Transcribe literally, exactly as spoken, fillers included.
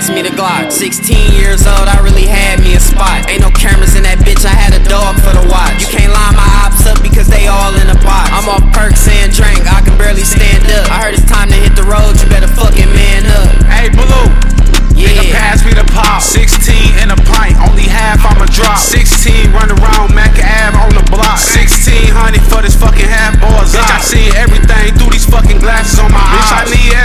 pass me the Glock. Sixteen years old, I really had me a spot. Ain't no cameras in that bitch, I had a dog for the watch. You can't line my ops up because they all in a box. I'm off perks and drink, I can barely stand up. I heard it's time to hit the road, you better fucking man up. Hey, Blue, yeah. Nigga pass me the pop. Sixteen in a pint, only half I'ma drop. Sixteen run around Mac Ave on the block. Sixteen hundred for this fucking half bars. Bitch, I see everything through these fucking glasses on my eyes. Bitch, I need